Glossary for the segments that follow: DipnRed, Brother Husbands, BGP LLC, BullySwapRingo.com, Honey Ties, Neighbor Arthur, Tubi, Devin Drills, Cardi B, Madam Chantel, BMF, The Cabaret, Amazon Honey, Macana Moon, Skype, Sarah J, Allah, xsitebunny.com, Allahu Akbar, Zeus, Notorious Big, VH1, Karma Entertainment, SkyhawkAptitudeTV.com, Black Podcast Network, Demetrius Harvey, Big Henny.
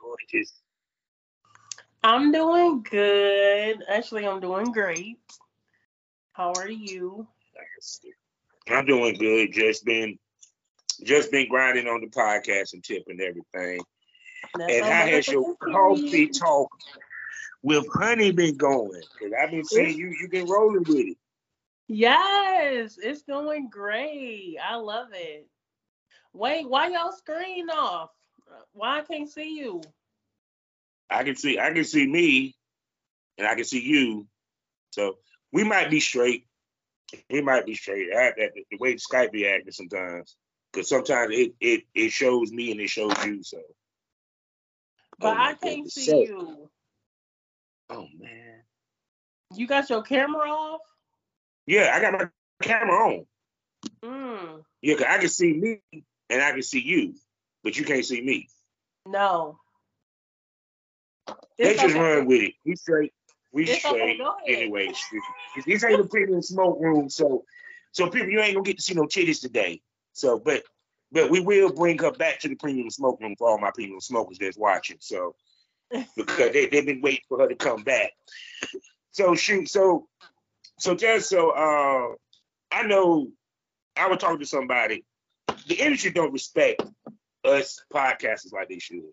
gorgeous? I'm doing good. Actually, I'm doing great. How are you? I'm doing good. Just been grinding on the podcast and tipping everything. And how has your coffee talk with Honey been going? Because I've been seeing you been rolling with it. Yes, it's doing great. I love it. Wait, why y'all screen off? Why I can't see you? I can see me, and I can see you. So we might be straight. The way Skype be acting sometimes, because sometimes it shows me and it shows you. So, but I can't see you. Oh man, you got your camera off? Yeah, I got my camera on. Yeah, 'cause I can see me and I can see you, but you can't see me. No. They just run with it. We straight. Anyway, this ain't a pretty and smoke room, so people, you ain't gonna get to see no titties today. So, but we will bring her back to the premium smoke room for all my premium smokers that's watching. So, because they've been waiting for her to come back. So shoot, I know I was talking to somebody. The industry don't respect us podcasters like they should.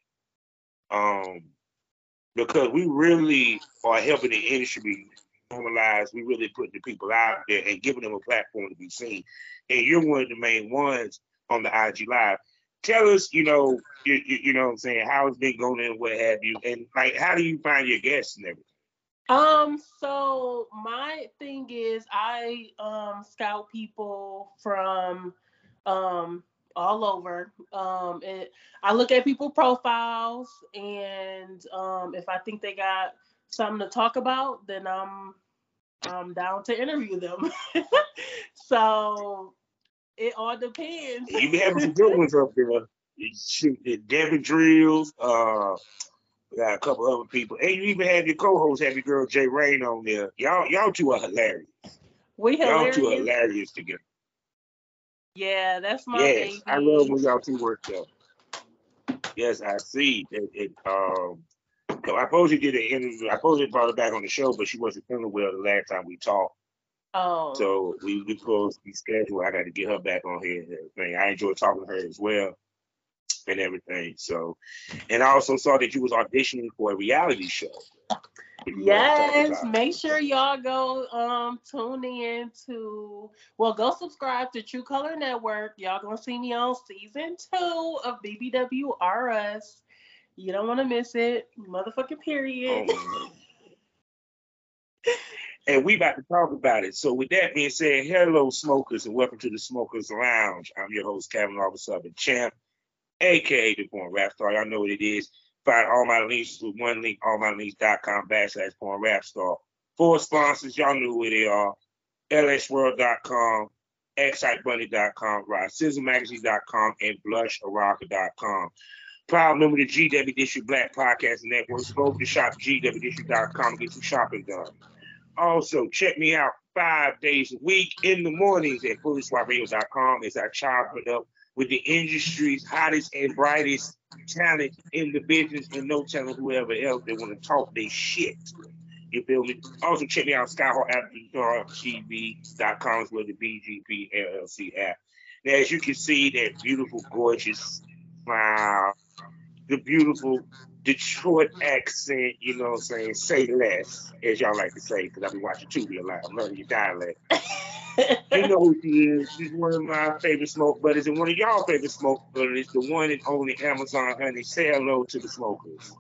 Because we really are helping the industry normalize. We really putting the people out there and giving them a platform to be seen. And you're one of the main ones on the IG Live. Tell us, you know what I'm saying, how it's been going and what have you. And, like, how do you find your guests and everything? So my thing is I scout people from all over. And I look at people profiles, and if I think they got something to talk about, then I'm down to interview them. So it all depends. You be having some good ones up there. Shoot, Devin Drills, got a couple other people. And you even have your co-host, Happy Girl Jay Rain, on there. Y'all two are hilarious. Y'all two are hilarious together. Yeah, that's my baby. I love when y'all two work together. Yes, I see. I supposedly did an interview. I supposedly brought her back on the show, but she wasn't feeling well the last time we talked. Oh. So we supposed to be scheduled. I got to get her back on here and everything. I enjoy talking to her as well and everything. So, and I also saw that you was auditioning for a reality show. Yes, make sure y'all go tune in to, go subscribe to Trucolor Network. Y'all gonna see me on season 2 of BBWRS. You don't want to miss it, motherfucking period. Oh, and we about to talk about it. So with that being said, hello smokers and welcome to the Smokers Lounge. I'm your host, Kevin Officer of the Champ, aka the Born Rap Star. Y'all know what it is. Find all my links with one link, allmylinks.com/pornrapstar. For sponsors, y'all know who they are: lsworld.com, xsitebunny.com, risesmagazine.com, and blusharaka.com. Proud member of the GW District Black Podcast Network. Go to shop GWDistrict.com to get some shopping done. Also, check me out 5 days a week in the mornings at BullySwapRingo.com as I chop it up with the industry's hottest and brightest talent in the business, and no telling whoever else they want to talk their shit. You feel me? Also, check me out SkyhawkAptitudeTV.com as well, the BGP LLC app. Now, as you can see, that beautiful, gorgeous smile, the beautiful Detroit accent, you know what I'm saying? Say less, as y'all like to say, because I've been watching Tubi a lot. I'm loving your dialect. You know who she is. She's one of my favorite smoke buddies and one of y'all favorite smoke buddies, the one and only Amazon Honey. Say hello to the smokers.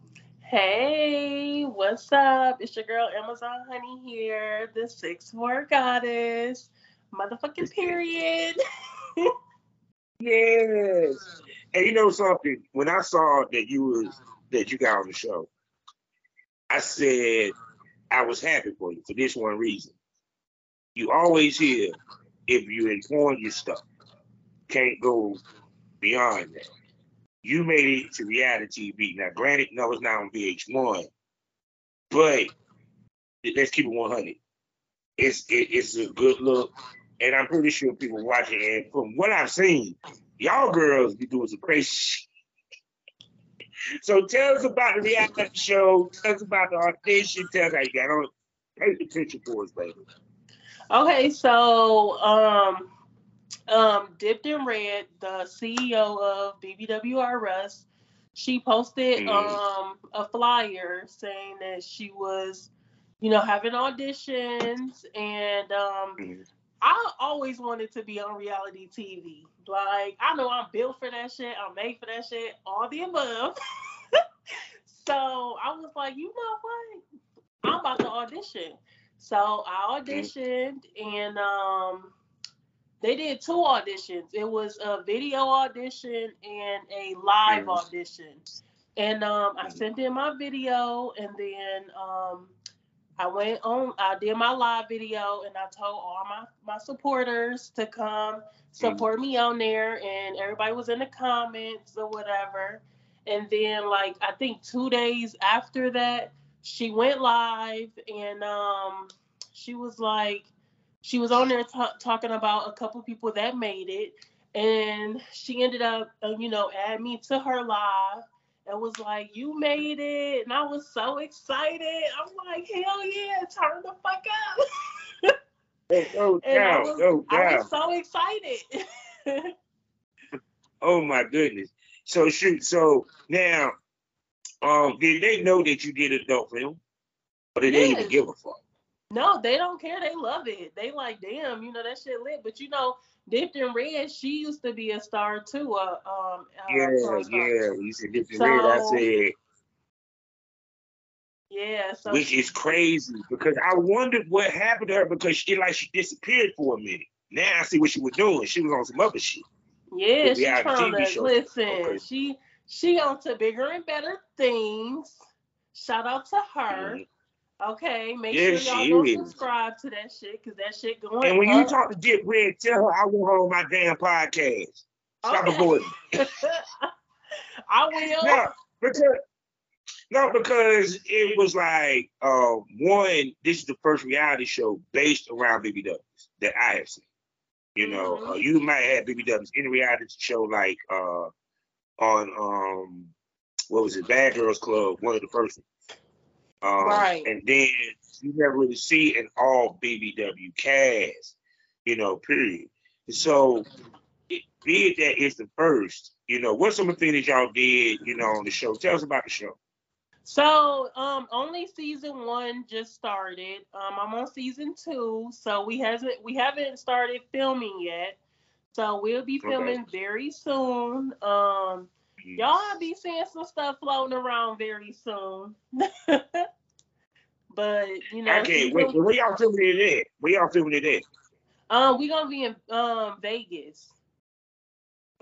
Hey, what's up? It's your girl Amazon Honey here, the 6-4 goddess. Motherfucking period. Yes. And you know something? When I saw that you got on the show, I said I was happy for you for this one reason. You always hear, if you inform your stuff, can't go beyond that. You made it to reality TV. Now, granted, no, it's not on VH1, but let's keep it 100. It's a good look, and I'm pretty sure people watching. And from what I've seen, y'all girls be doing some crazy shit. So tell us about the reality show. Tell us about the audition. Tell us how you got on. Pay attention for us, baby. Okay, so DipnRed, the CEO of BBWRS, she posted a flyer saying that she was, you know, having auditions, and I always wanted to be on reality TV. Like, I know I'm built for that shit. I'm made for that shit. All the above. So I was like, you know what? I'm about to audition. So I auditioned, and they did two auditions. It was a video audition and a live audition. And I sent in my video, and then I went on, I did my live video, and I told all my supporters to come support me on there, and everybody was in the comments or whatever. And then, like, I think 2 days after that, she went live, and she was like, she was on there talking about a couple people that made it, and she ended up, you know, adding me to her live. And was like, you made it. And I was so excited. I'm like, hell yeah, turn the fuck up. I was so excited. Oh my goodness. So shoot, so now, did they know that you did adult film? Or did they even give a fuck? No, they don't care. They love it. They like, damn, you know, that shit lit. But you know, DipnRed, she used to be a star too. You said DipnRed. So, I said, yeah. So which is crazy, because I wondered what happened to her, because she disappeared for a minute. Now I see what she was doing. She was on some other shit. Yeah, she's trying to listen. Okay. She on to bigger and better things. Shout out to her. Mm-hmm. Okay, make sure y'all go subscribe to that shit, because that shit going on. And when you talk to DipnRed, tell her I want her on my damn podcast. Stop avoiding me. I will. No, because it was like, this is the first reality show based around BBWs that I have seen. You know, you might have BBWs in a reality show like on, what was it, Bad Girls Club, one of the first ones. Right. And then you never really see an all BBW cast, you know, period. So, be it that it's the first, you know, what's some of the things that y'all did, you know, on the show? Tell us about the show. So, only season 1 just started. I'm on season 2, so we haven't started filming yet. So we'll be filming very soon. Y'all be seeing some stuff floating around very soon. But, you know. I can't wait. Where y'all filming it at? We're going to be in Vegas.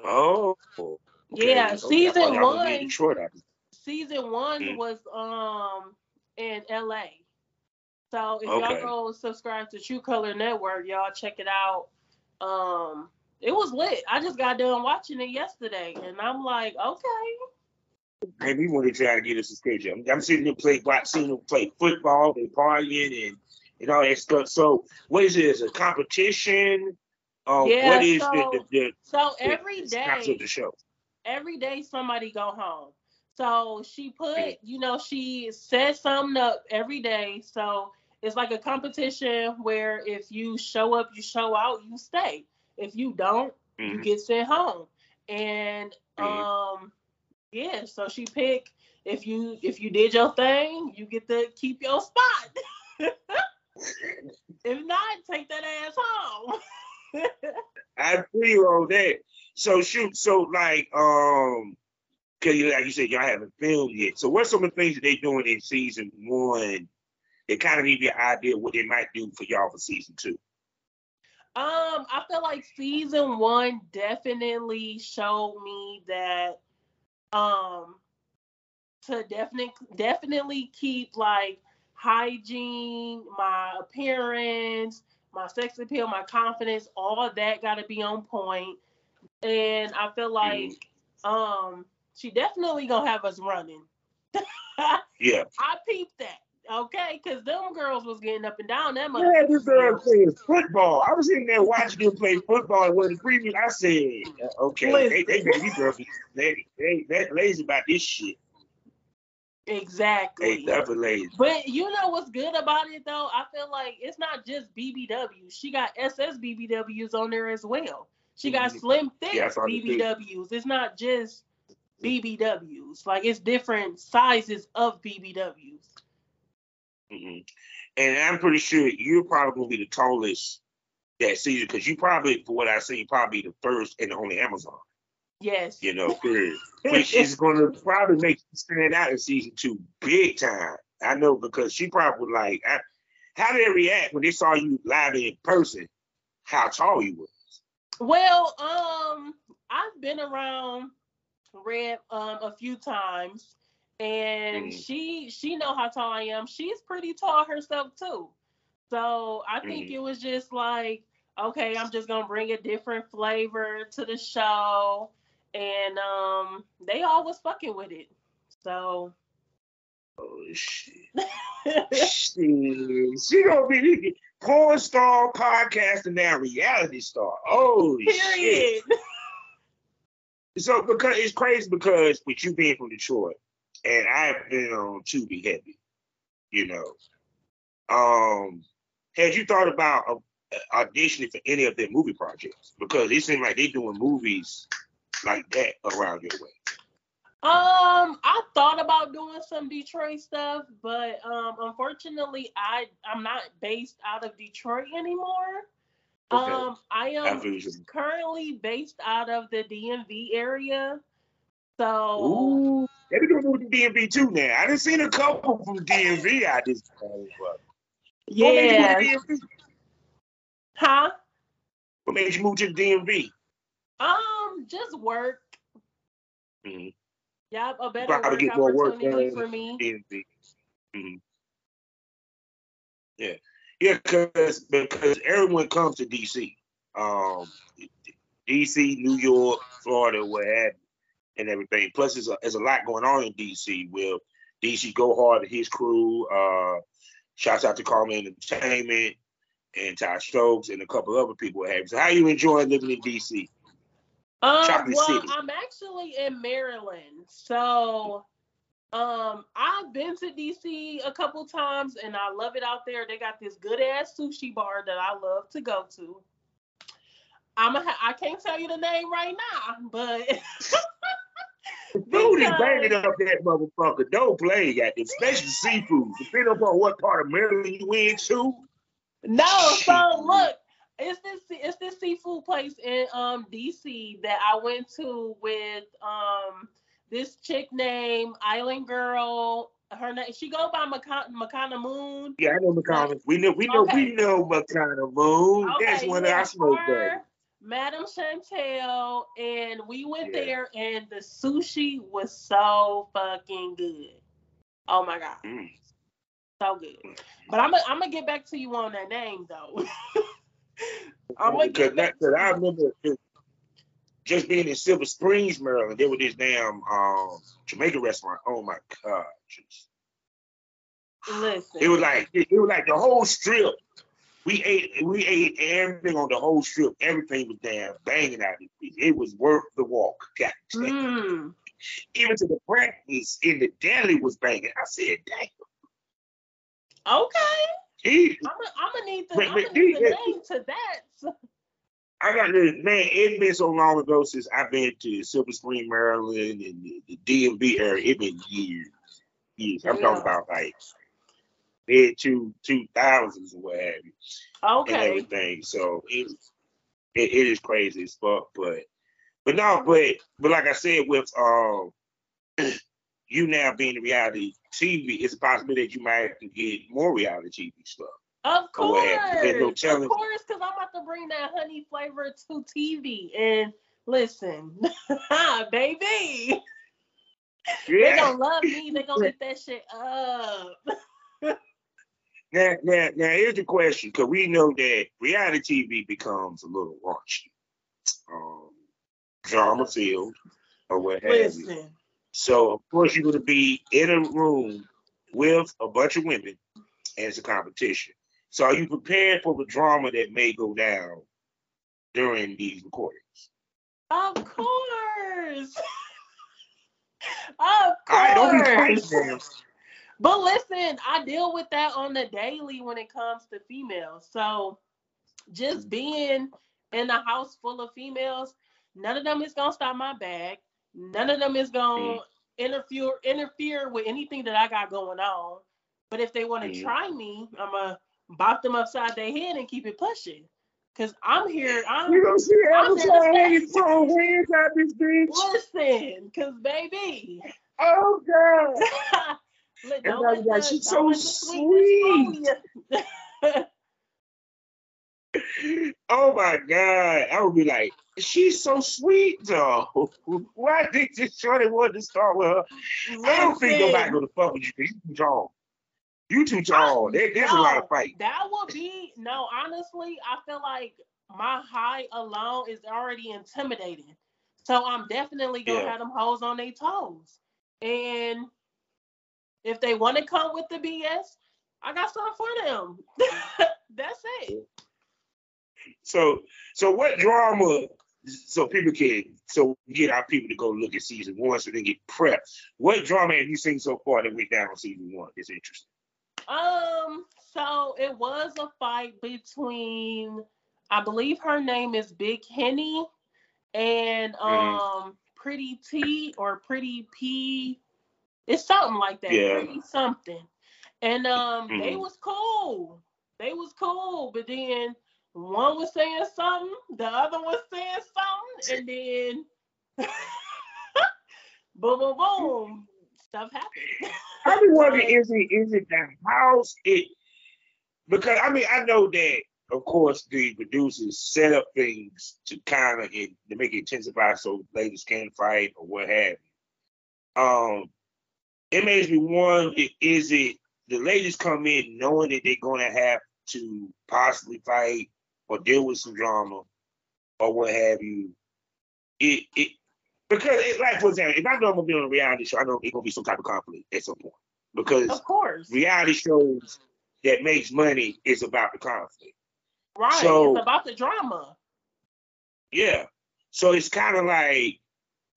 Oh. Okay. Yeah, season one was in L.A. So if y'all go subscribe to Trucolor Network, y'all check it out. It was lit. I just got done watching it yesterday, and I'm like, okay. Maybe we want to try to get a subscription. I'm sitting there seeing them play football and partying and all that stuff. So what is it? Is it a competition? What is every day of the show? Every day somebody go home. So she she set something up every day. So it's like a competition where if you show up, you show out, you stay. If you don't, you get sent home. And so she picked, if you did your thing, you get to keep your spot. If not, take that ass home. I feel on that. So shoot, so like cause like you said, y'all haven't filmed yet. So what's some of the things that they doing in season 1? It kind of give you an idea what they might do for y'all for season 2. I feel like season 1 definitely showed me that to definitely keep like hygiene, my appearance, my sex appeal, my confidence, all that got to be on point. And I feel like she definitely gonna have us running. Yeah, I peeped that. Okay, because them girls was getting up and down that much. Yeah, this girl plays football. I was sitting there watching them play football, and when the preview, I said, okay, they girls, they lazy about this shit. Exactly. AAA. But you know what's good about it though? I feel like it's not just BBW. She got SS BBWs on there as well. She got slim thick BBWs. It's not just BBWs. Like it's different sizes of BBWs. Mm-hmm. And I'm pretty sure you're probably the tallest that season because you probably, for what I see, probably the first and only Amazon. Yes. You know, which is going to probably make you stand out in season two big time. I know because she probably like, how did they react when they saw you live in person, how tall you was? Well, I've been around Red a few times, and she know how tall I am. She's pretty tall herself too. So I think it was just like, okay, I'm just going to bring a different flavor to the show. And they all was fucking with it. So. Oh, shit. She going to be porn star, podcasting, now reality star. Oh, period. Shit. So because it's crazy because with you being from Detroit, and I've been on Tubi heavy, you know. Had you thought about auditioning for any of their movie projects? Because it seems like they're doing movies like that around your way. I thought about doing some Detroit stuff, but unfortunately, I'm not based out of Detroit anymore. Okay. I am currently based out of the DMV area. So they be doing movies from DMV too now. I done seen a couple from DMV. I just yeah. Huh? What made you move to the DMV? Just work. Mm-hmm. Yep, a better work opportunity for me. DMV. Mm-hmm. Yeah, yeah, because everyone comes to DC, DC, New York, Florida, what have you, and everything. Plus, there's a lot going on in DC with DC Go Hard and his crew. Shouts out to Karma Entertainment and Ty Stokes and a couple other people have. So how you enjoying living in DC? Well, City. I'm actually in Maryland, so I've been to DC a couple times, and I love it out there. They got this good ass sushi bar that I love to go to. I can't tell you the name right now, but food is banging up that motherfucker. Don't play at it, especially seafood. Depending upon what part of Maryland you into. No, so look. It's this seafood place in DC that I went to with this chick named Island Girl. Her name, she go by Macana Moon. Yeah, I know Macana. We know Macana Moon. Okay. That's one that I smoked at. Madam Chantel, and we went there, and the sushi was so fucking good. Oh my god, so good. But I'm gonna get back to you on that name though. Because I remember just being in Silver Springs, Maryland. There was this damn Jamaican restaurant. Oh my god! Listen, it was like the whole strip. We ate everything on the whole strip. Everything was damn banging out. It was worth the walk. God damn. Even to the breakfast in the deli was banging. I said, "Damn." Okay. I'm gonna need the name to that. I got this, man. It's been so long ago since I've been to Silver Spring, Maryland, and the DMV area. It's been years. I'm talking about like mid 2000s and what have you. Okay. And everything. So it is crazy as fuck, but like I said, with you now being in reality TV, it's a possibility that you might have to get more reality TV stuff. Of course. Of course, because I'm about to bring that honey flavor to TV. And listen, baby, they're going to love me. They're going to get that shit up. Now, here's the question, because we know that reality TV becomes a little raunchy. Drama filled or what have you. So, of course, you're going to be in a room with a bunch of women, and it's a competition. So, are you prepared for the drama that may go down during these recordings? Of course. Of course. I don't be crazy. But listen, I deal with that on the daily when it comes to females. So just being in a house full of females, none of them is going to stop my bag. None of them is going to interfere with anything that I got going on. But if they want to try me, I'm going to bop them upside their head and keep it pushing. Cause I'm here. You gonna see everything hanging from hands out this bitch. Listen, cause baby. Oh God. Look, God, she's so sweet. Oh my God, I would be like, she's so sweet though. Why did this shorty want to start with her? Listen. I don't think nobody gonna fuck with you because you tall. You too tall. There's a lot of fight. That would be, no, honestly, I feel like my height alone is already intimidating. So I'm definitely going to have them hoes on their toes. And if they want to come with the BS, I got something for them. That's it. So what drama, so people can, so get our people to go look at season one so they get prepped. What drama have you seen so far that went down on season one? It's interesting. So it was a fight between, I believe her name is Big Henny and Pretty T or Pretty P. It's something like that. Yeah. Pretty something. And they was cool. They was cool, but then one was saying something, the other was saying something, and then boom, boom, boom. Stuff happened. I be wondering, is it the house? Because I mean, I know that of course the producers set up things to kind of to make it intensify so ladies can fight or what have you. It makes me wonder: is it the ladies come in knowing that they're going to have to possibly fight or deal with some drama or what have you? Because, like, for example, if I know I'm going to be on a reality show, I know it's going to be some type of conflict at some point. Because of course, reality shows that makes money is about the conflict. Right. So, it's about the drama. Yeah. So it's kind of like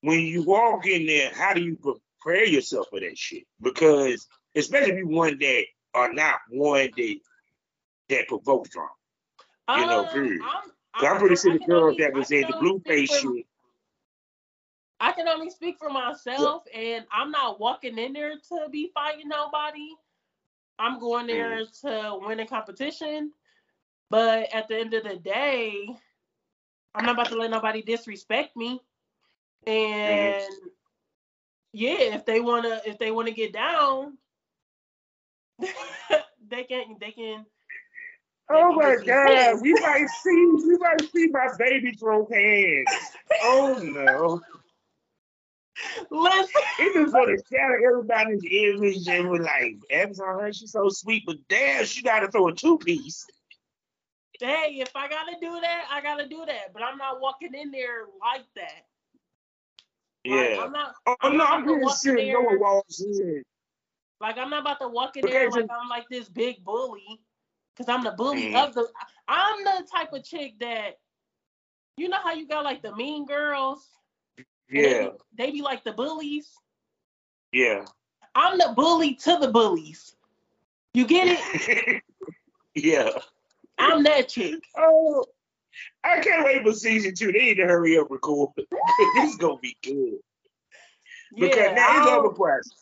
when you walk in there, how do you prepare yourself for that shit? Because especially if you're one that are not one that provokes drama. You know, period. I'm pretty sure the girl that was in the blue face shit. I can only speak for myself, and I'm not walking in there to be fighting nobody. I'm going there to win a competition. But at the end of the day, I'm not about to let nobody disrespect me. And yeah, if they wanna get down, they can. Oh my God, we might see my baby throw hands. Oh no. Listen. It was for the shadow everybody's image and we're like, Amazon Honey, she's so sweet, but damn, she gotta throw a two-piece. Hey, if I gotta do that, I gotta do that. But I'm not walking in there like that. Yeah. Like, I'm not pretty sure no one walks in. Like I'm not about to walk in there like I'm like this big bully. Cause I'm the bully of the I'm the type of chick that, you know how you got like the mean girls? Yeah. They be like the bullies. Yeah. I'm the bully to the bullies. You get it? Yeah. I'm that chick. Oh, I can't wait for season 2. They need to hurry up and record. This is gonna be good. Yeah, because now here's another question.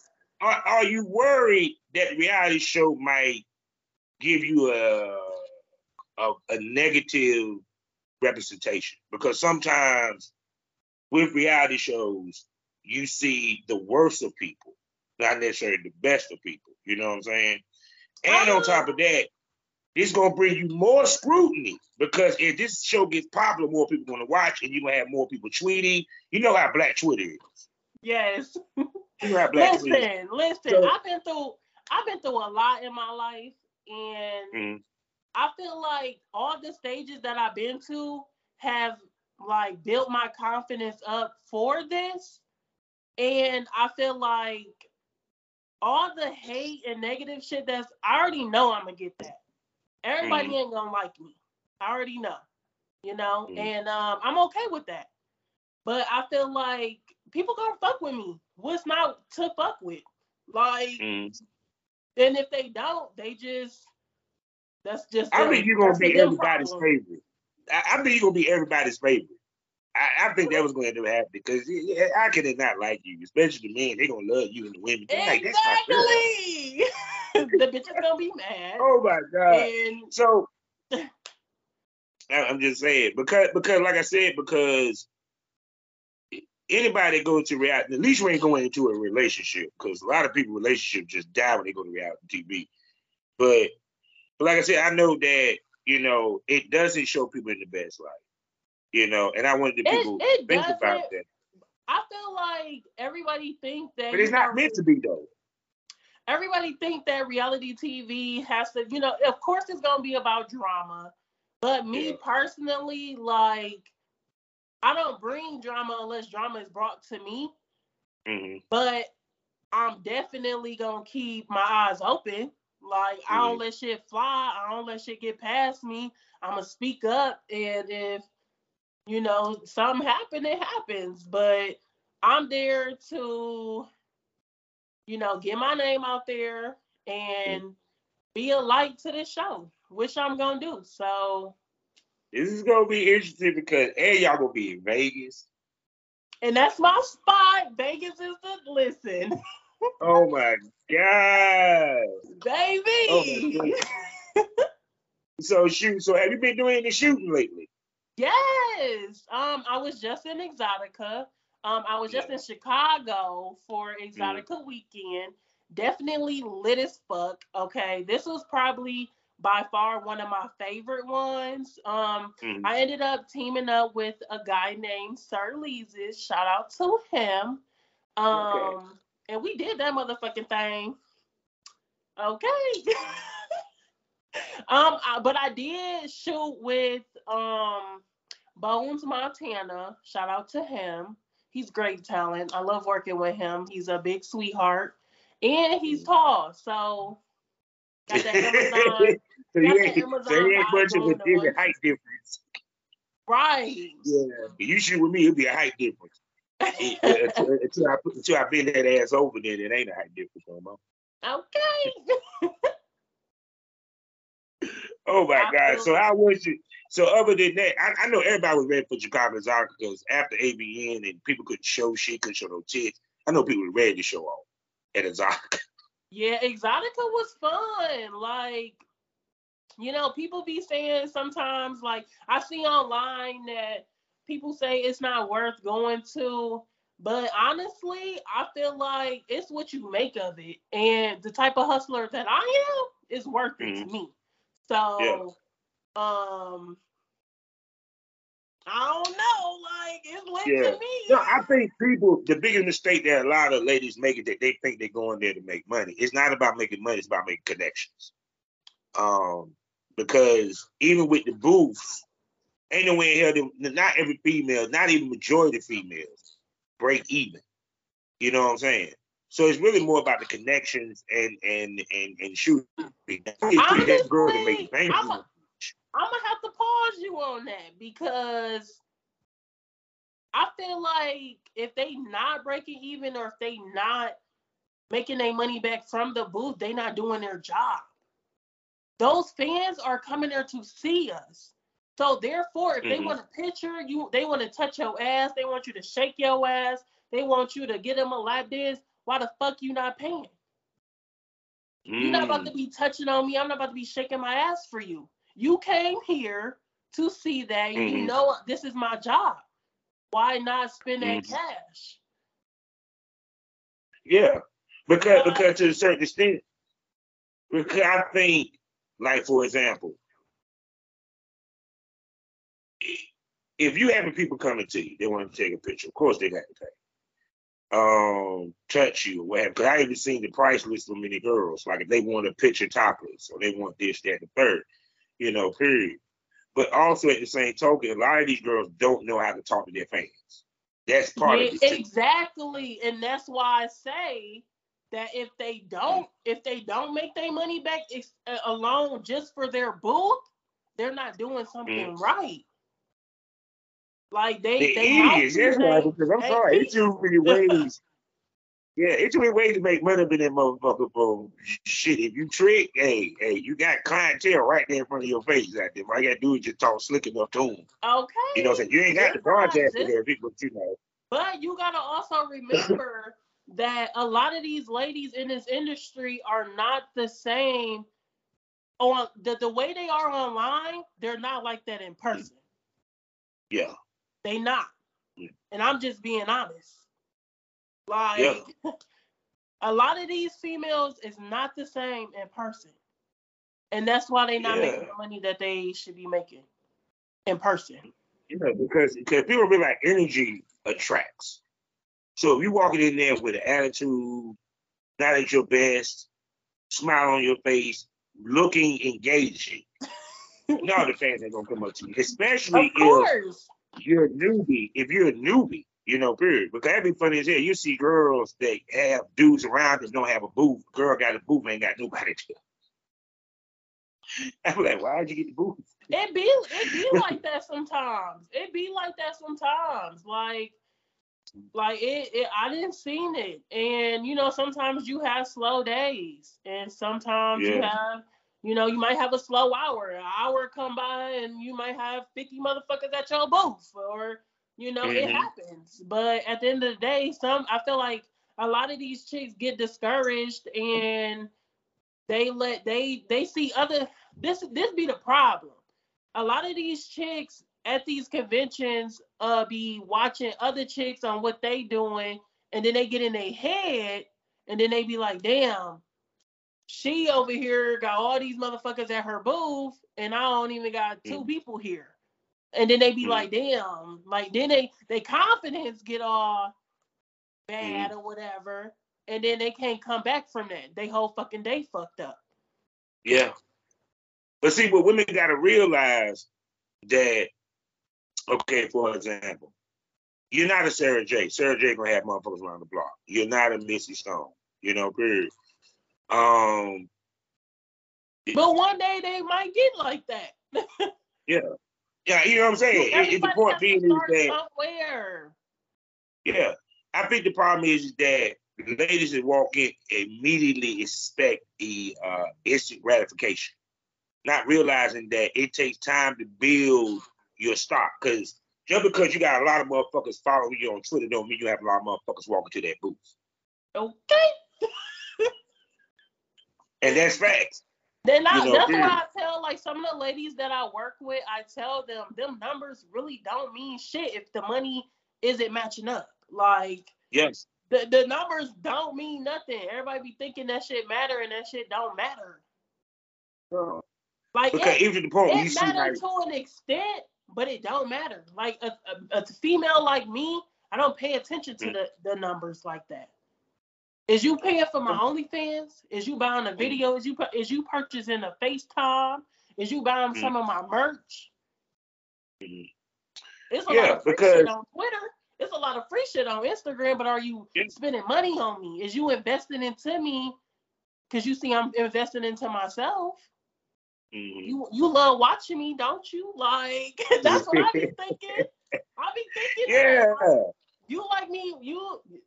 Are you worried that reality show might give you a negative representation? Because sometimes with reality shows, you see the worst of people, not necessarily the best of people. You know what I'm saying? And on top of that, it's going to bring you more scrutiny because if this show gets popular, more people going to watch and you're going to have more people tweeting. You know how Black Twitter is. Yes. You know how Black Twitter is. Listen, so, I've been through a lot in my life and I feel like all the stages that I've been to have like built my confidence up for this, and I feel like all the hate and negative shit that's I already know I'm gonna get that. Everybody ain't gonna like me. I already know, you know, and I'm okay with that. But I feel like people gonna fuck with me what's not to fuck with? Like, and if they don't, they just, that's just. I think you're going to be everybody's favorite. I think you're going to be everybody's favorite. I think that was going to happen because I could not like you, especially the men. They're going to love you and the women. They're exactly. Like, the bitch is going to be mad. Oh, my God. And so, I'm just saying, because like I said, because anybody go to reality, at least we ain't going into a relationship, because a lot of people relationships just die when they go to reality TV. But like I said, I know that, you know, it doesn't show people in the best light. You know, and I wanted the people to think about that. I feel like everybody thinks that... But it's not meant to be, though. Everybody thinks that reality TV has to, you know, of course it's going to be about drama. But me personally, like, I don't bring drama unless drama is brought to me. Mm-hmm. But I'm definitely going to keep my eyes open. Like, I don't let shit fly. I don't let shit get past me. I'm going to speak up, and if you know, something happened, it happens. But I'm there to, you know, get my name out there and be a light to this show, which I'm going to do. So. This is going to be interesting because, and y'all going to be in Vegas. And that's my spot. Vegas is the listen. Oh, my God. Baby. Oh my so, shoot. So, have you been doing any shooting lately? Yes. I was just in Exotica. I was just in Chicago for Exotica weekend. Definitely lit as fuck. Okay. This was probably by far one of my favorite ones. I ended up teaming up with a guy named Sir Leases. Shout out to him. And we did that motherfucking thing. Okay. But I did shoot with Bones Montana. Shout out to him. He's great talent. I love working with him. He's a big sweetheart, and he's tall. So got that Amazon. So he ain't punching with the height difference, right? Yeah, if you shoot with me, it'll be a height difference. Until I bend that ass over, then it ain't a height difference no more. Okay. Oh my God! So how was it? So other than that, I know everybody was ready for Chicago Exotica because after ABN and people couldn't show shit, couldn't show no tits. I know people were ready to show off at Exotica. Yeah, Exotica was fun. Like, you know, people be saying sometimes, like I see online that people say it's not worth going to, but honestly, I feel like it's what you make of it, and the type of hustler that I am is worth it to me. So, I don't know, like, it's lit to me. No, I think people, the biggest mistake that a lot of ladies make is that they think they're going there to make money. It's not about making money, it's about making connections. Because even with the booth, ain't no way in hell, not every female, not even majority of females break even. You know what I'm saying? So it's really more about the connections and shooting. Honestly, that girl to make I'm gonna have to pause you on that because I feel like if they not breaking even or if they not making their money back from the booth, they not doing their job. Those fans are coming there to see us. So therefore, if they want to picture you, they want to touch your ass, they want you to shake your ass, they want you to get them a lap dance. Why the fuck you not paying? You're not about to be touching on me. I'm not about to be shaking my ass for you. You came here to see that. You know this is my job. Why not spend that cash? Yeah, because to a certain extent, because I think, like for example, if you having people coming to you, they want to take a picture. Of course, they got to pay. Touch you, whatever. Because I haven't seen the price list for many girls. Like if they want a picture topless, or they want this, that, and the third, you know, period. But also at the same token, a lot of these girls don't know how to talk to their fans. That's part of it. Exactly, and that's why I say that if they don't make their money back alone just for their booth, they're not doing something right. Like they is, yes, because I'm sorry, it's usually ways Yeah, it's a way to make money with that motherfucker, bro. Shit, if you trick, hey, you got clientele right there in front of your face out there. All you got to do is just talk slick enough to them. Okay. You know what I'm saying? You ain't got the broadcast for that, but you know. But you got to also remember that a lot of these ladies in this industry are not the same. On the way they are online, they're not like that in person. Yeah. They not. Yeah. And I'm just being honest. Like, yeah. A lot of these females is not the same in person. And that's why they're not making the money that they should be making in person. You know, because people be like, energy attracts. So if you're walking in there with an attitude, not at your best, smile on your face, looking engaging, no, the fans ain't going to come up to you. Especially if you're a newbie. You know, period. Because that'd be funny as hell. You see girls that have dudes around that don't have a booth. Girl got a booth, ain't got nobody to. I'm like, why'd you get the booth? It be like that sometimes. Like it I didn't seen it. And you know, sometimes you have slow days. And sometimes you have, you know, you might have a slow hour. An hour come by and you might have 50 motherfuckers at your booth, or you know, it happens. But at the end of the day, I feel like a lot of these chicks get discouraged and they see other, this be the problem. A lot of these chicks at these conventions be watching other chicks on what they doing, and then they get in their head, and then they be like, damn, she over here got all these motherfuckers at her booth, and I don't even got two people here. And then they be like, damn, like then they confidence get all bad or whatever. And then they can't come back from that. They whole fucking day fucked up. Yeah. But see, what women got to realize that, okay, for example, you're not a Sarah J. Sarah J going to have motherfuckers around the block. You're not a Missy Stone, you know, period. But one day they might get like that. Yeah. Yeah, you know what I'm saying? It's the point being is that, I think the problem is that ladies that walk in immediately expect the instant gratification, not realizing that it takes time to build your stock. Because just because you got a lot of motherfuckers following you on Twitter don't mean you have a lot of motherfuckers walking to that booth. Okay. And that's facts. That's why I tell, like, some of the ladies that I work with, I tell them numbers really don't mean shit if the money isn't matching up. Like, yes, the numbers don't mean nothing. Everybody be thinking that shit matter, and that shit don't matter. Girl. Like, it matters to an extent, but it don't matter. Like, a female like me, I don't pay attention to the numbers like that. Is you paying for my OnlyFans? Is you buying a video? Is you purchasing a FaceTime? Is you buying some of my merch? It's a lot of free shit on Twitter. It's a lot of free shit on Instagram, but are you spending money on me? Is you investing into me? Because you see, I'm investing into myself. Mm-hmm. You love watching me, don't you? Like, that's what I be thinking. Yeah. That. You like me,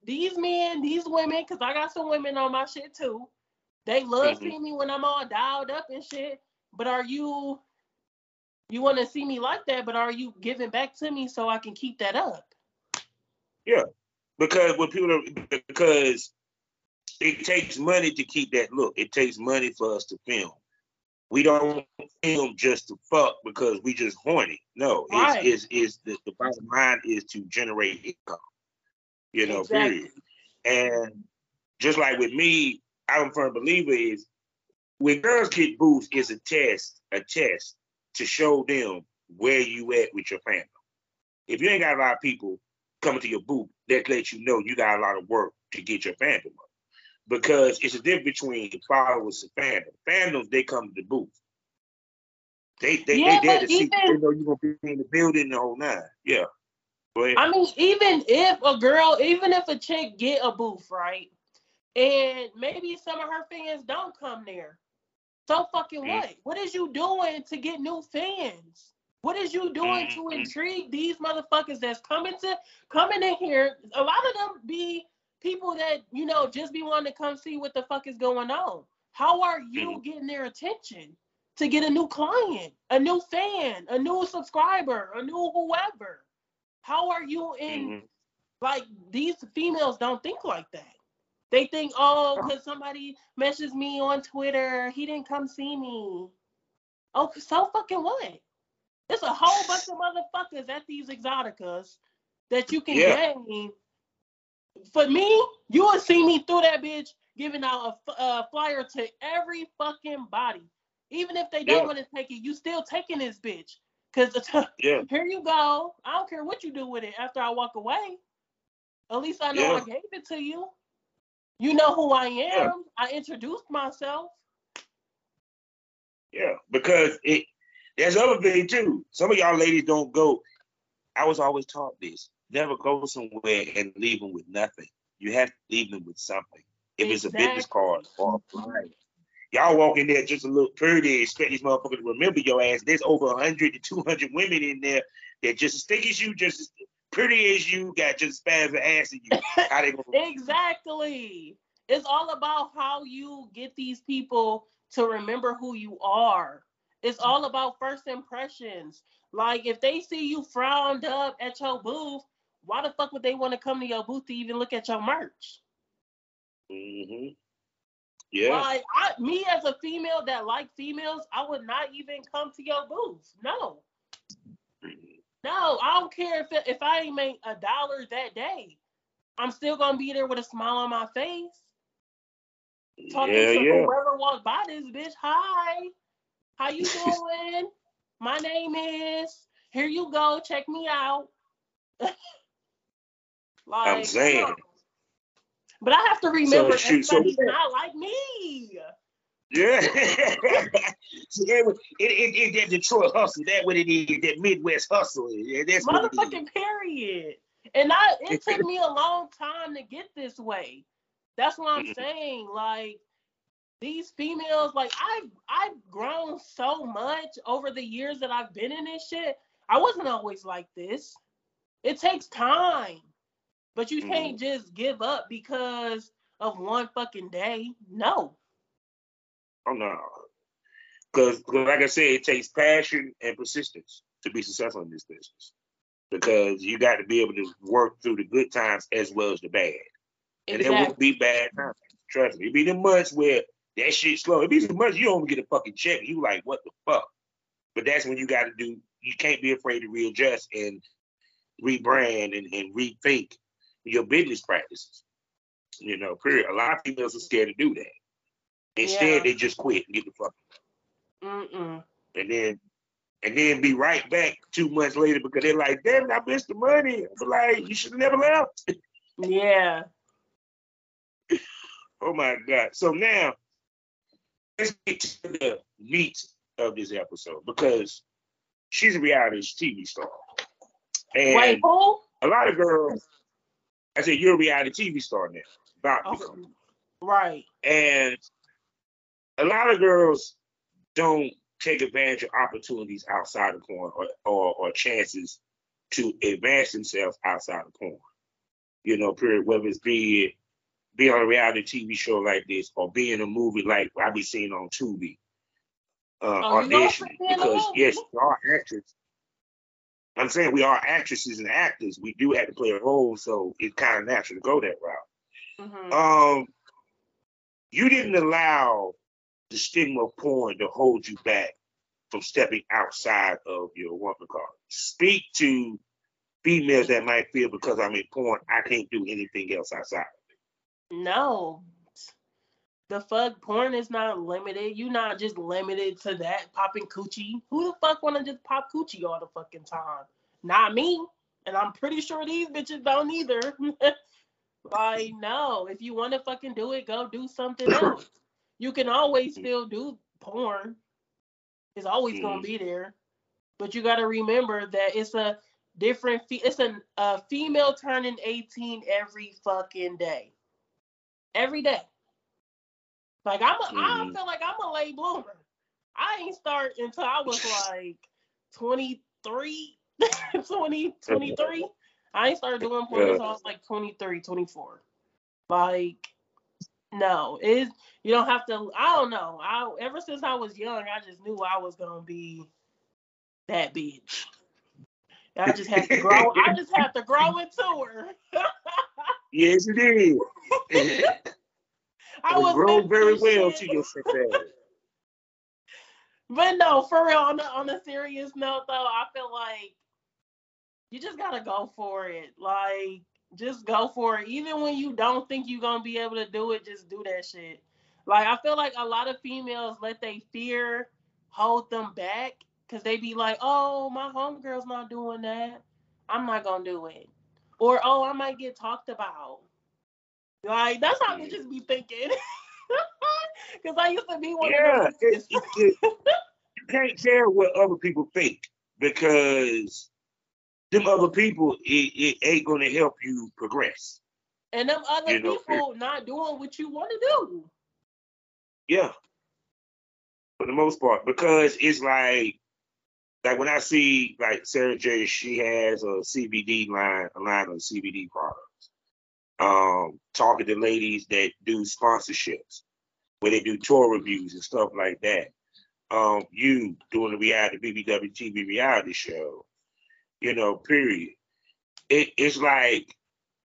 these men, these women, because I got some women on my shit too. They love seeing me when I'm all dialed up and shit. But are you want to see me like that, but are you giving back to me so I can keep that up? Yeah, because it takes money to keep that look. It takes money for us to film. We don't film just to fuck because we just horny. No, right. The bottom line is to generate income. You know, exactly. Period. And just like with me, I'm a firm believer is when girls get boosts, it's a test to show them where you at with your family. If you ain't got a lot of people coming to your booth, that lets you know you got a lot of work to get your family up. Because it's a difference between followers and fandoms. Fandoms, they come to the booth. They dare to see. They know you're going to be in the building the whole nine. Yeah. I mean, even if a chick get a booth, right? And maybe some of her fans don't come there. So fucking what? What is you doing to get new fans? What is you doing to intrigue these motherfuckers that's coming in here? A lot of them be people that, you know, just be wanting to come see what the fuck is going on. How are you getting their attention to get a new client, a new fan, a new subscriber, a new whoever? How are you in, like, these females don't think like that. They think, oh, because somebody messaged me on Twitter, he didn't come see me. Oh, so fucking what? There's a whole bunch of motherfuckers at these Exoticas that you can gain. For me, you would see me through that bitch giving out a flyer to every fucking body. Even if they don't want to take it, you still taking this bitch. Because here you go. I don't care what you do with it after I walk away. At least I know I gave it to you. You know who I am. I introduced myself. Yeah, because it, there's other thing too. Some of y'all ladies don't go. I was always taught this. Never go somewhere and leave them with nothing. You have to leave them with something. If it's a business card or a flyer. Y'all walk in there just a little pretty, expect these motherfuckers to remember your ass. There's over 100 to 200 women in there that just as thick as you, just as pretty as you, got just as fast ass as you. How they gonna exactly. It's all about how you get these people to remember who you are. It's all about first impressions. Like, if they see you frowned up at your booth, why the fuck would they want to come to your booth to even look at your merch? Yeah. Like, me as a female that like females, I would not even come to your booth. No. No, I don't care if I ain't make $1 that day. I'm still going to be there with a smile on my face. Talking to whoever walked by this bitch. Hi. How you doing? My name is. Here you go. Check me out. Like, I'm saying. You know, but I have to remember everybody's not like me. Yeah. So it that Detroit hustle. That what it is. That Midwest hustle. Yeah, that's motherfucking period. And it took me a long time to get this way. That's what I'm saying. Like, these females, like, I've grown so much over the years that I've been in this shit. I wasn't always like this. It takes time. But you can't just give up because of one fucking day. No. Oh, no. Because, like I said, it takes passion and persistence to be successful in this business. Because you got to be able to work through the good times as well as the bad. And there will be bad times. Trust me. It'd be the months where that shit's slow. It'd be the months you don't get a fucking check. You like, what the fuck? But that's when you got to do, you can't be afraid to readjust and rebrand and rethink your business practices. You know, period. A lot of females are scared to do that. Instead, they just quit and get the fuck out. And then be right back 2 months later because they're like, damn, I missed the money. But like, you should have never left. Yeah. Oh my God. So now, let's get to the meat of this episode because she's a reality TV star. And wait, who? A lot of girls, I said, you're a reality TV star now. Right. And a lot of girls don't take advantage of opportunities outside of porn or chances to advance themselves outside of porn. You know, period, whether it's be on a reality TV show like this, or be in a movie like I be seeing on Tubi, auditioning. Because yes, we are actors. I'm saying we are actresses and actors. We do have to play a role, so it's kind of natural to go that route. You didn't allow the stigma of porn to hold you back from stepping outside of your woman card. Speak to females that might feel because I'm in porn, I can't do anything else outside. No, the fuck, porn is not limited. You're not just limited to that popping coochie. Who the fuck want to just pop coochie all the fucking time? Not me, and I'm pretty sure these bitches don't either. Like, no, if you want to fucking do it, go do something else. You can always still do porn. It's always gonna be there, but you gotta remember that it's a different. It's a female turning 18 every fucking day. Every day. Like, I feel like I'm a late bloomer. I ain't start until I was like 23. I ain't started doing porn until I was like 23, 24. Like, no, it's, you don't have to. I don't know. Ever since I was young, I just knew I was gonna be that bitch. I just had to grow. I just had to grow into her. Yes, you did. I was grown very well to your success. But no, for real, on a serious note, though, I feel like you just gotta go for it. Like, just go for it. Even when you don't think you're gonna be able to do it, just do that shit. Like, I feel like a lot of females let their fear hold them back because they be like, oh, my homegirl's not doing that, I'm not gonna do it. Or, oh, I might get talked about. Like, that's how we just be thinking. Because I used to be one of those. You can't care what other people think, because them other people, it ain't going to help you progress. And them other people not doing what you want to do. Yeah. For the most part. Because it's like when I see, like, Sarah J, she has a CBD line, a line of CBD products. Talking to ladies that do sponsorships, where they do tour reviews and stuff like that. You doing the reality, BBW TV reality show, period. It's like,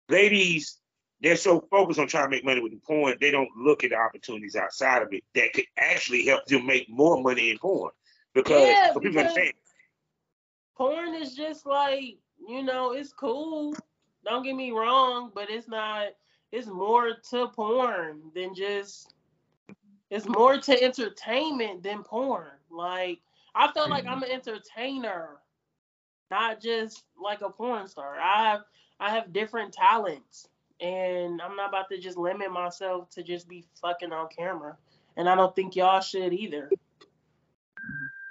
ladies, they're so focused on trying to make money with the porn, they don't look at the opportunities outside of it that could actually help them make more money in porn. Because, people understand, porn is just like, it's cool. Don't get me wrong, but it's not, it's more to porn than just, it's more to entertainment than porn. Like, I feel like I'm an entertainer, not just like a porn star. I have different talents, and I'm not about to just limit myself to just be fucking on camera. And I don't think y'all should either.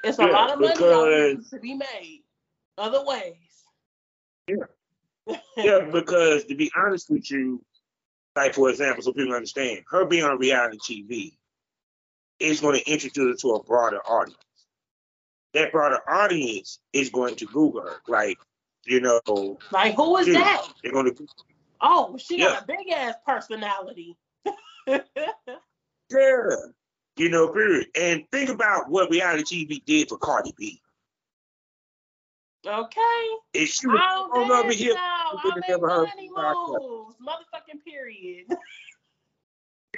It's a lot of money to be made other ways. Yeah. Yeah, because to be honest with you, like, for example, so people understand, her being on reality TV is going to introduce her to a broader audience. That broader audience is going to Google her, like, like, who is that? They're going to. Oh, she got a big ass personality. Period. And think about what reality TV did for Cardi B. Okay. If she was on over here, you could have never heard moves. Motherfucking period.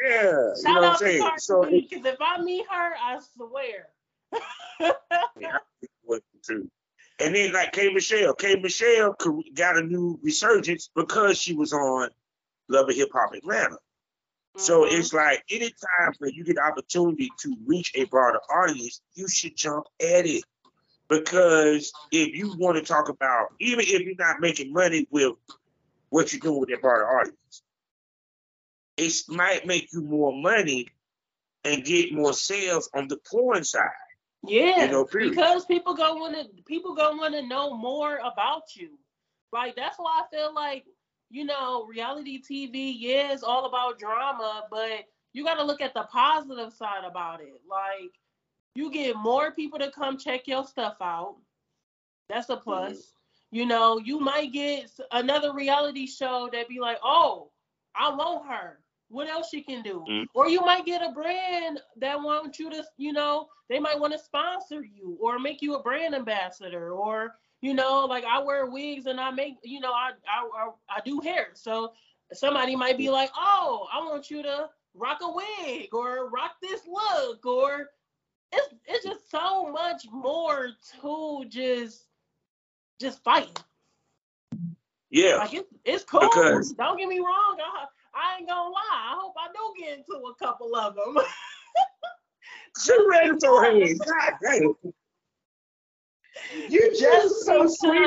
Yeah. Shout out to Cardi B, because if I meet her, I swear. Yeah, what too. And then, like, K. Michelle got a new resurgence because she was on Love and Hip Hop Atlanta. Mm-hmm. So it's like, anytime that you get the opportunity to reach a broader audience, you should jump at it. Because if you want to talk about, even if you're not making money with what you're doing with that broader audience, it might make you more money and get more sales on the porn side. Yeah, because people gonna want to know more about you. Like, that's why I feel like, reality TV, is all about drama, but you got to look at the positive side about it. Like, you get more people to come check your stuff out. That's a plus. Mm-hmm. You might get another reality show that be like, oh, I want her. What else she can do? Mm-hmm. Or you might get a brand that wants you to, they might want to sponsor you or make you a brand ambassador. Or, like, I wear wigs and I make, I do hair. So somebody might be like, oh, I want you to rock a wig or rock this look, or it's just so much more to just fighting. Yeah. Like, it's cool. Because, don't get me wrong. I ain't gonna lie. I hope I do get into a couple of them. She ready for hands. You just so sweet.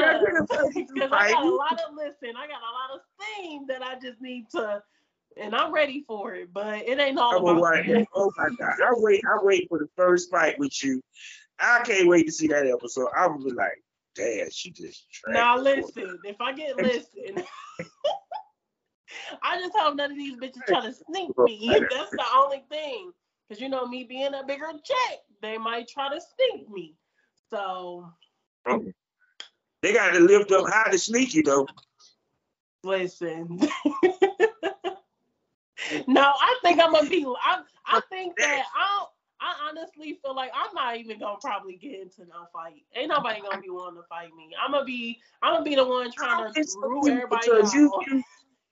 Because I got a lot of steam that I just need to. And I'm ready for it, but it ain't all about it. Oh my God! I wait for the first fight with you. I can't wait to see that episode. I would be like, "Damn, she just." Now listen, if I get I just hope none of these bitches try to sneak me. That's the only thing, because me being a bigger chick, they might try to sneak me. So they got to lift up high to sneak you though. Listen. No, I think I'm gonna be. I think that I honestly feel like I'm not even gonna probably get into no fight. Ain't nobody gonna be willing to fight me. I'm gonna be the one trying to rule everybody out. You,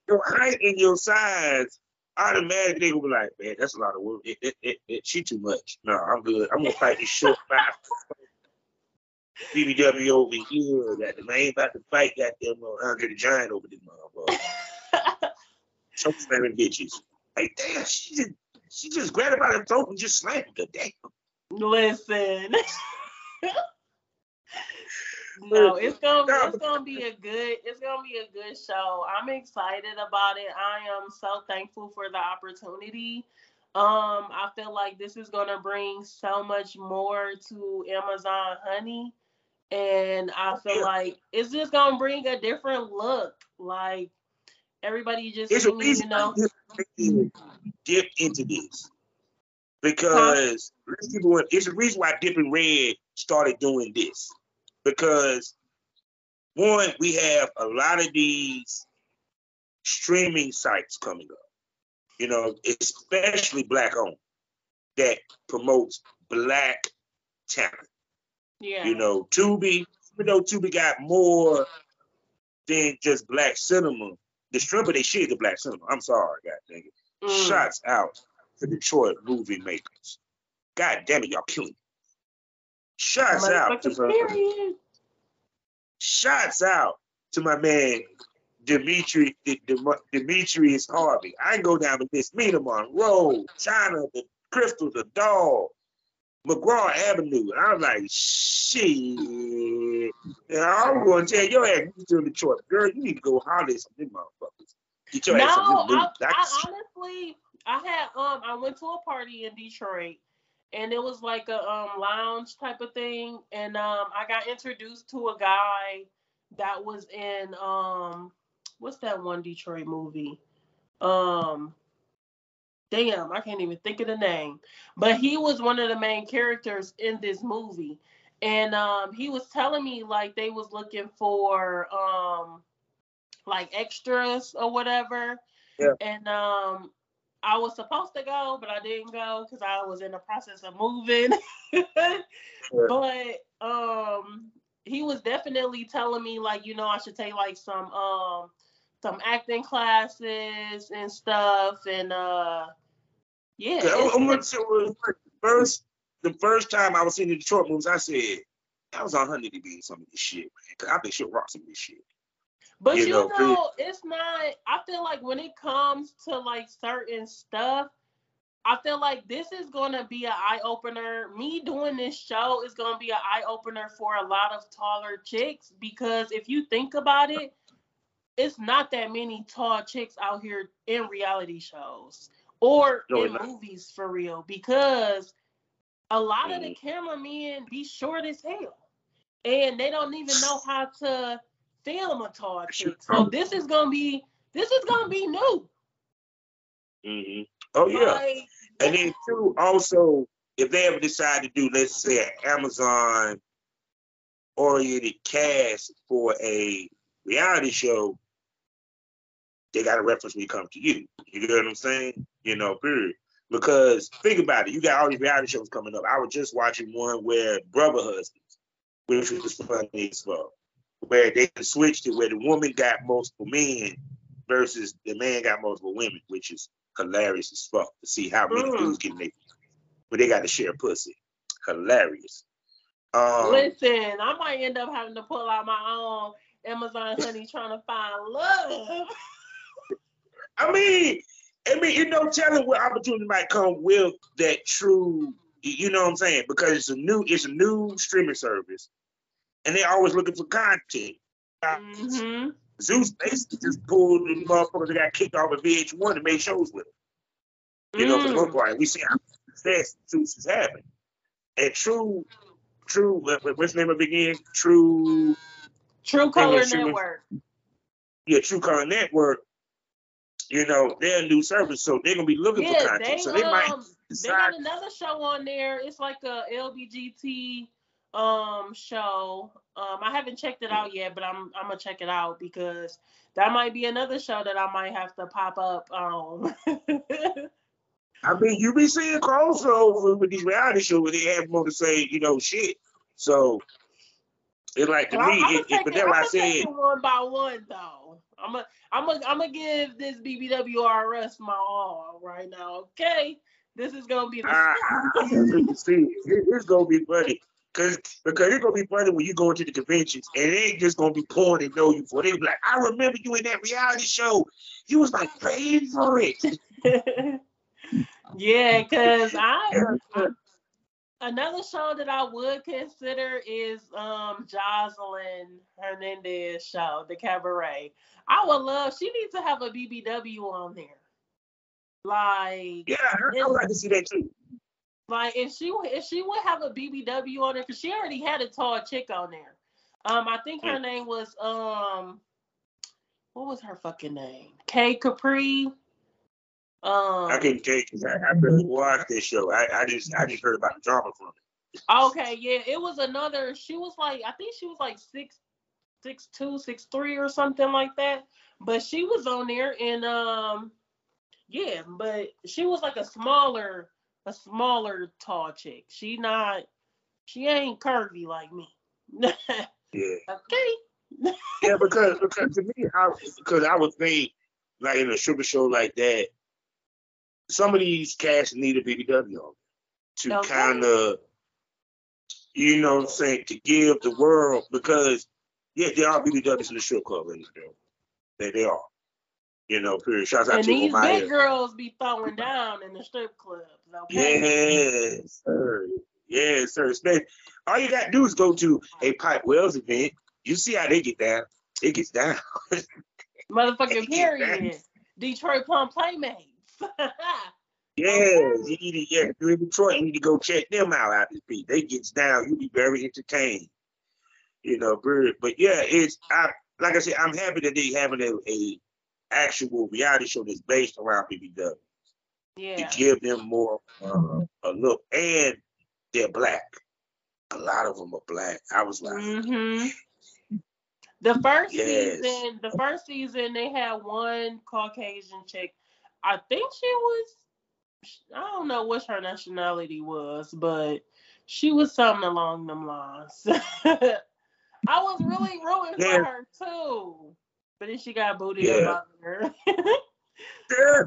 your height and your size, automatically will be like, man, that's a lot of work. She too much. No, I'm good. I'm gonna fight this short 5 foot BBW over here. I ain't about to fight goddamn Andre the Giant over this motherfucker. Choke slamming bitches. Like, damn, she just grabbed him by the throat and just slammed him. Damn. Listen. No, it's gonna be a good show. I'm excited about it. I am so thankful for the opportunity. I feel like this is gonna bring so much more to Amazon Honey, and I feel like it's just gonna bring a different look. Like everybody just seems, you know, dip into this because it's a reason why DipnRed started doing this. Because, one, we have a lot of these streaming sites coming up, you know, especially Black-owned, that promotes Black talent. Yeah. You know, Tubi, even though Tubi got more than just Black cinema, the strip of their shit is the Black cinema. I'm sorry, God dang it. Shots out to Detroit movie makers. God damn it, y'all killing me. Shots out to my man Demetrius Harvey. I can go down with this. Mina Monroe, China, the Crystal, the Doll, McGraw Avenue. And I'm like, shit. And I'm going to tell your ass, you still in Detroit. Girl, you need to go holler at some of them motherfuckers. Get your ass some of them dudes. I went to a party in Detroit. And it was like a lounge type of thing. And I got introduced to a guy that was in, what's that one Detroit movie? Damn, I can't even think of the name. But he was one of the main characters in this movie. And he was telling me like they was looking for like extras or whatever. Yeah. And I was supposed to go, but I didn't go because I was in the process of moving. Sure. But he was definitely telling me, like, you know, I should take like some acting classes and stuff, and yeah. The first time I was seeing the Detroit movies, I said, I was on Honey to be some of this shit, man, because I think she'll rock some of this shit. But you know, it's not, I feel like when it comes to like certain stuff, I feel like this is going to be an eye-opener. Me doing this show is going to be an eye-opener for a lot of taller chicks, because if you think about it, it's not that many tall chicks out here in reality shows or in movies for real, because a lot of the cameramen be short as hell and they don't even know how to film a tall chick. So this is gonna be new. Mm-hmm. Oh yeah. Like, and then too, also, if they ever decide to do, let's say, an Amazon oriented cast for a reality show, they got a reference when you come to you. You get what I'm saying? You know, period. Because think about it, you got all these reality shows coming up. I was just watching one where Brother Husbands, which was funny as fuck, where they switched it, where the woman got multiple men versus the man got multiple women, which is hilarious as fuck to see how many dudes getting their, but they got to share pussy. Hilarious. Listen, I might end up having to pull out my own Amazon Honey trying to find love. I mean, you know, telling what opportunity might come with that true, you know what I'm saying? Because it's a new streaming service. And they're always looking for content. Mm-hmm. Zeus basically just pulled the motherfuckers that got kicked off of VH1 and made shows with them. You know, for the most part, we see how success Zeus is having. And True, what's the name of it again? Trucolor Network. Yeah, Trucolor Network. You know, they're a new service, so they're gonna be looking for content. So they might decide. They got another show on there. It's like a LBGT. show. I haven't checked it out yet, but I'm gonna check it out because that might be another show that I might have to pop up on. I mean, you be seeing crossover with these reality shows where they have more to say, you know, shit. So it's like, to well, me, but that's why I said one by one though. I'm gonna give this BBWRS my all right now. Okay, this is gonna be the see, it's gonna be funny. Because it's going to be funny when you go into the conventions and they ain't just going to be pouring and know you for it. They be like, I remember you in that reality show. You was like praying for it. Yeah, because I another show that I would consider is Jocelyn Hernandez's show, The Cabaret. I would love, she needs to have a BBW on there. Like, yeah, I would like to see that too. Like, if she would have a BBW on there, because she already had a tall chick on there. I think her name was, what was her fucking name? Kay Capri. I can't take it. I really watched this show. I just heard about the drama from it. Okay, yeah. It was another, she was like, I think she was like 6'2", 6'3", or something like that. But she was on there, and, yeah, but she was like a smaller tall chick. She ain't curvy like me. Yeah. Okay. Yeah, because to me, I would think like in a stripper show like that, some of these cats need a BBW on to kind of, you know what I'm saying, to give the world, because yeah, there are BBWs in the strip club, ladies and gentlemen. They are. You know, period. Shouts out to these big girls be throwing down in the strip clubs. Okay? Yes, sir. Yes, sir. All you got to do is go to a Pipe Wells event. You see how they get down. It gets down. Motherfucking period. Down. Detroit Plum Playmates. Yes, you're in Detroit. You need to go check them out this beat. They gets down. You'll be very entertained. You know, period. But yeah, like I said, I'm happy that they having a actual reality show that's based around BBW. Yeah. To give them more a look. And they're black. A lot of them are black. I was like, The first season they had one Caucasian chick. I think I don't know what her nationality was, but she was something along them lines. I was really rooting for her too. But then she got booted up on her. Yeah.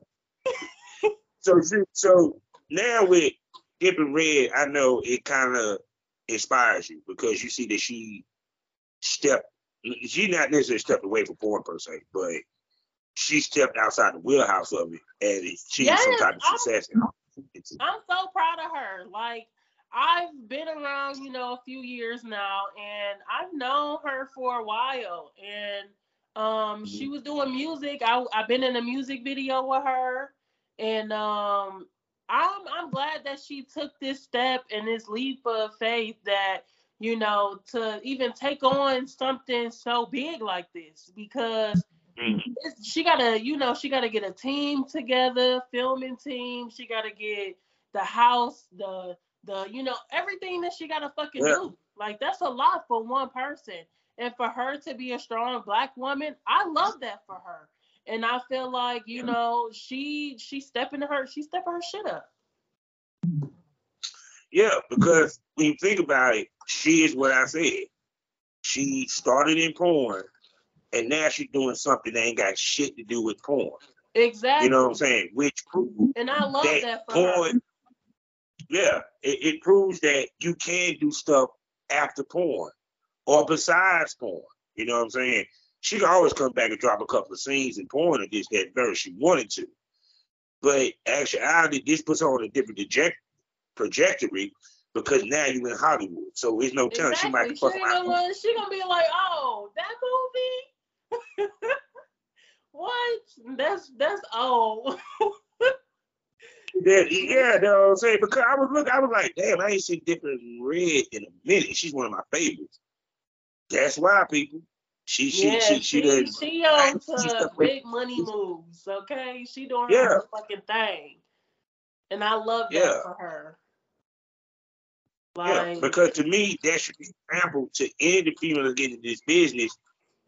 So now with DipnRed, I know it kind of inspires you because you see that she not necessarily stepped away from porn per se, but she stepped outside the wheelhouse of it and she had some type of success. I'm so proud of her. Like, I've been around, you know, a few years now and I've known her for a while and she was doing music. I've been in a music video with her, and I'm glad that she took this step and this leap of faith that, you know, to even take on something so big like this, because she gotta get a team together, filming team. She gotta get the house, the you know, everything that she gotta fucking do. Like, that's a lot for one person. And for her to be a strong black woman, I love that for her. And I feel like, you know, she's stepping her shit up. Yeah, because when you think about it, she is what I said. She started in porn, and now she's doing something that ain't got shit to do with porn. Exactly. You know what I'm saying? Which proves, and I love that for porn, her. Yeah, it proves that you can do stuff after porn. Or besides porn, you know what I'm saying? She could always come back and drop a couple of scenes in porn and this, that, and she wanted to. But actually, this puts her on a different trajectory because now you're in Hollywood. So there's no telling she might fuck around. She's going to be like, oh, that movie? What? That's old. Yeah, you know what I'm saying? Because I was like, damn, I ain't seen DipnRed in a minute. She's one of my favorites. That's why, people. She on to big money moves, okay? She doing her fucking thing. And I love that for her. Lying. Yeah, because to me, that should be an example to any of the females that get into this business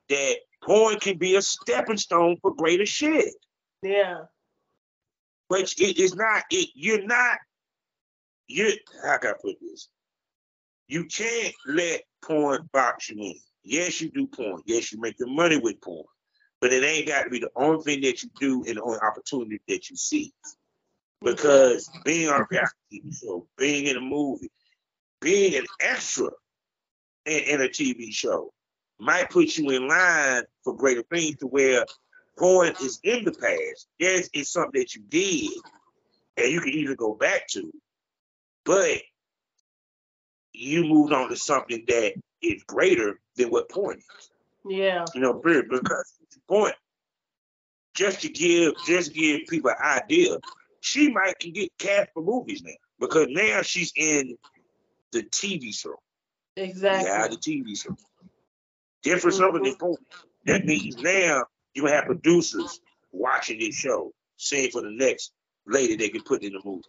that porn can be a stepping stone for greater shit. Yeah. Which it is not, how can I put this? You can't let porn box you in. Yes, you do porn. Yes, you make your money with porn. But it ain't got to be the only thing that you do and the only opportunity that you see. Because being on a TV show, being in a movie, being an extra in a TV show might put you in line for greater things to where porn is in the past. Yes, it's something that you did and you can either go back to, but you moved on to something that is greater than what porn is. Yeah. You know, because porn, just to give people an idea, she might can get cast for movies now because now she's in the TV show. Exactly. Yeah, the TV show. Different mm-hmm. something than porn. That means now you gonna have producers watching this show, saying for the next lady they can put in the movie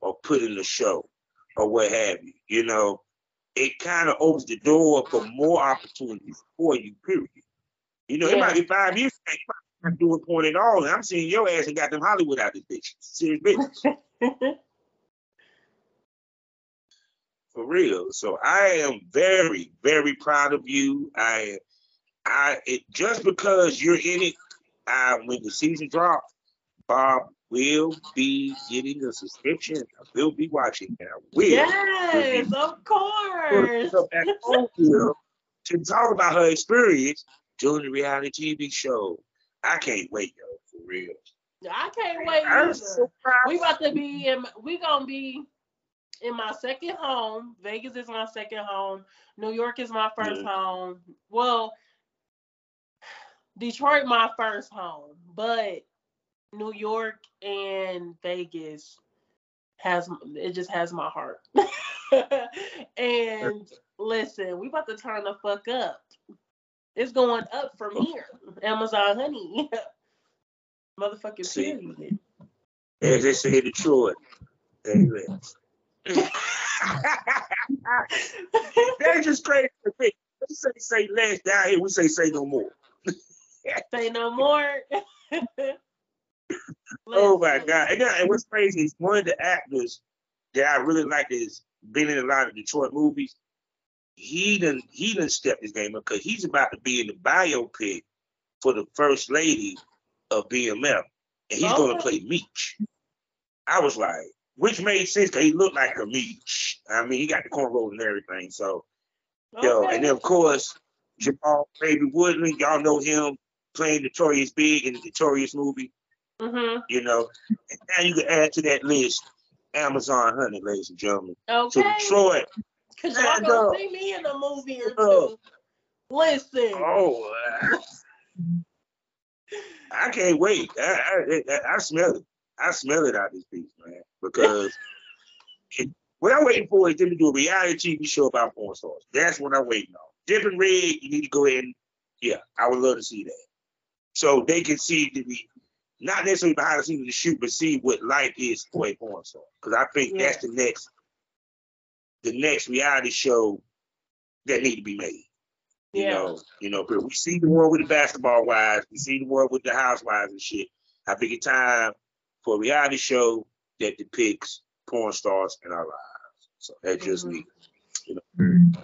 or put in the show or what have you. You know, it kind of opens the door for more opportunities for you, period. You know, yeah. It might be 5 years back, you might not do a point at all, and I'm seeing your ass and got them Hollywood out of this bitch. Serious bitch. For real. So I am very, very proud of you. Just because you're in it, when the season drops, Bob will be getting a subscription. I will be watching. And I will. Yes, of course. To talk about her experience doing the reality TV show. I can't wait, yo, for real. I can't wait. I'm so proud. We're gonna be in my second home. Vegas is my second home. New York is my first home. Well, Detroit my first home, but New York and Vegas has my heart. And listen, we about to turn the fuck up. It's going up from here. Amazon Honey. Motherfucking period. As they say in Detroit. Anyway. That's just crazy to me. We say less down here, we say no more. Say no more. Oh my God. And what's crazy is one of the actors that I really like is been in a lot of Detroit movies. He done stepped his game up because he's about to be in the biopic for the first lady of BMF. And he's gonna play Meech. I was like, which made sense because he looked like a Meech. I mean, he got the cornrows and everything. So yo, and then of course Jamal Baby Woodland, y'all know him playing Notorious Big in the Notorious movie. Mm-hmm. You know, and now you can add to that list Amazon Honey, ladies and gentlemen. Okay. So Detroit. Because y'all gonna see me in a movie or two. Listen. Oh, I can't wait. I smell it. I smell it out of this piece, man. Because what I'm waiting for is them to do a reality TV show about porn stars. That's what I'm waiting on. DipnRed, you need to go in. Yeah, I would love to see that. So they can see not necessarily behind the scenes of the shoot, but see what life is for a porn star. Because I think that's the next reality show that need to be made. You know, but we see the world with the basketball wives, we see the world with the housewives and shit. I think it's time for a reality show that depicts porn stars in our lives. So that's just me. You know. Mm-hmm.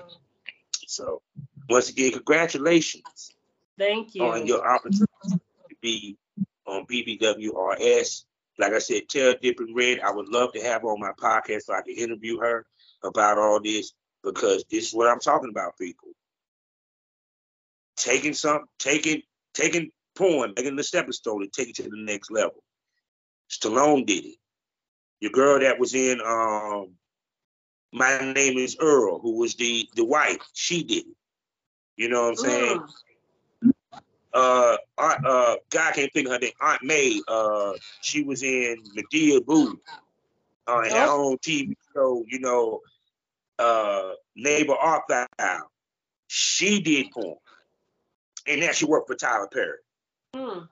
So once again, congratulations. Thank you. On your opportunity to be on BBWRS. Like I said, tell DipnRed I would love to have her on my podcast so I can interview her about all this, because this is what I'm talking about, people. Taking porn, making the stepping stone and taking it to the next level. Stallone did it. Your girl that was in My Name is Earl, who was the wife, she did it. You know what I'm saying? God, can't think of her name. Aunt May, she was in Medea Boo on her own TV show, you know, Neighbor Arthur. She did porn. And now she worked for Tyler Perry. So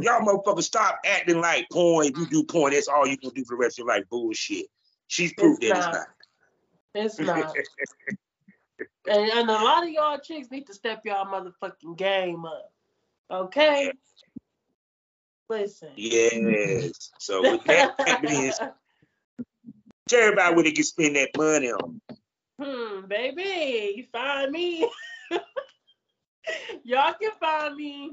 y'all motherfuckers stop acting like porn, if you do porn, that's all you can do for the rest of your life. Bullshit. She's proved that it's not. It's not. And a lot of y'all chicks need to step y'all motherfucking game up. Okay? Listen. Yes. So with that happening, tell everybody where they can spend that money on. Baby, you find me. Y'all can find me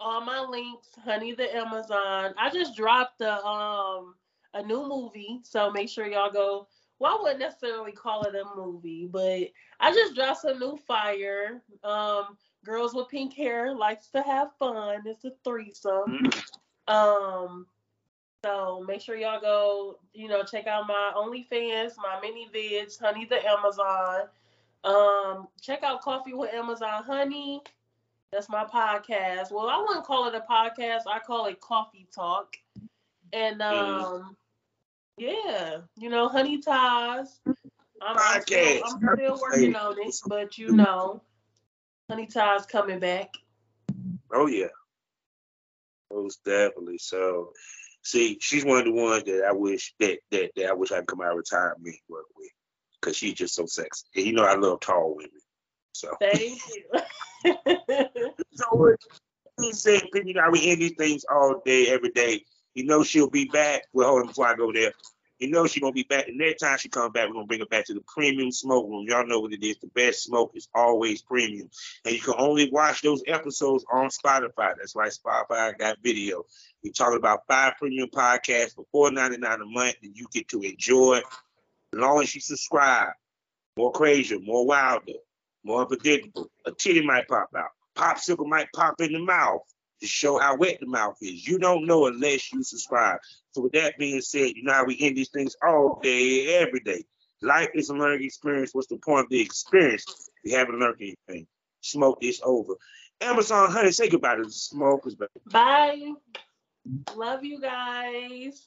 on my links, Honey the Amazon. I just dropped a new movie, so make sure y'all go. Well, I wouldn't necessarily call it a movie, but I just dropped some new fire. Girls with Pink Hair Likes to Have Fun. It's a threesome. So make sure y'all go, you know, check out my OnlyFans, my mini vids, Honey the Amazon. Check out Coffee with Amazon Honey. That's my podcast. Well, I wouldn't call it a podcast. I call it Coffee Talk. And yeah, you know, Honey Ties. I'm still working on it, but you know, Honey Ties coming back. Oh yeah, most definitely. So, see, she's one of the ones that I wish that I wish I could come out of retirement and work with, because she's just so sexy. And you know, I love tall women. So thank you. So he said, you know, we end these things all day, every day. You know she'll be back. Well, hold on before I go there. You know she's going to be back. And next time she comes back, we're going to bring her back to the premium smoke room. Y'all know what it is. The best smoke is always premium. And you can only watch those episodes on Spotify. That's why Spotify got video. We're talking about 5 premium podcasts for $4.99 a month that you get to enjoy. As long as you subscribe, more crazier, more wilder, more unpredictable. A titty might pop out. Popsicle might pop in the mouth. To show how wet the mouth is. You don't know unless you subscribe. So with that being said, you know how we end these things all day, every day. Life is a learning experience. What's the point of the experience? We haven't learned anything. Smoke is over. Amazon Honey, say goodbye to the smokers. Bye. Love you guys.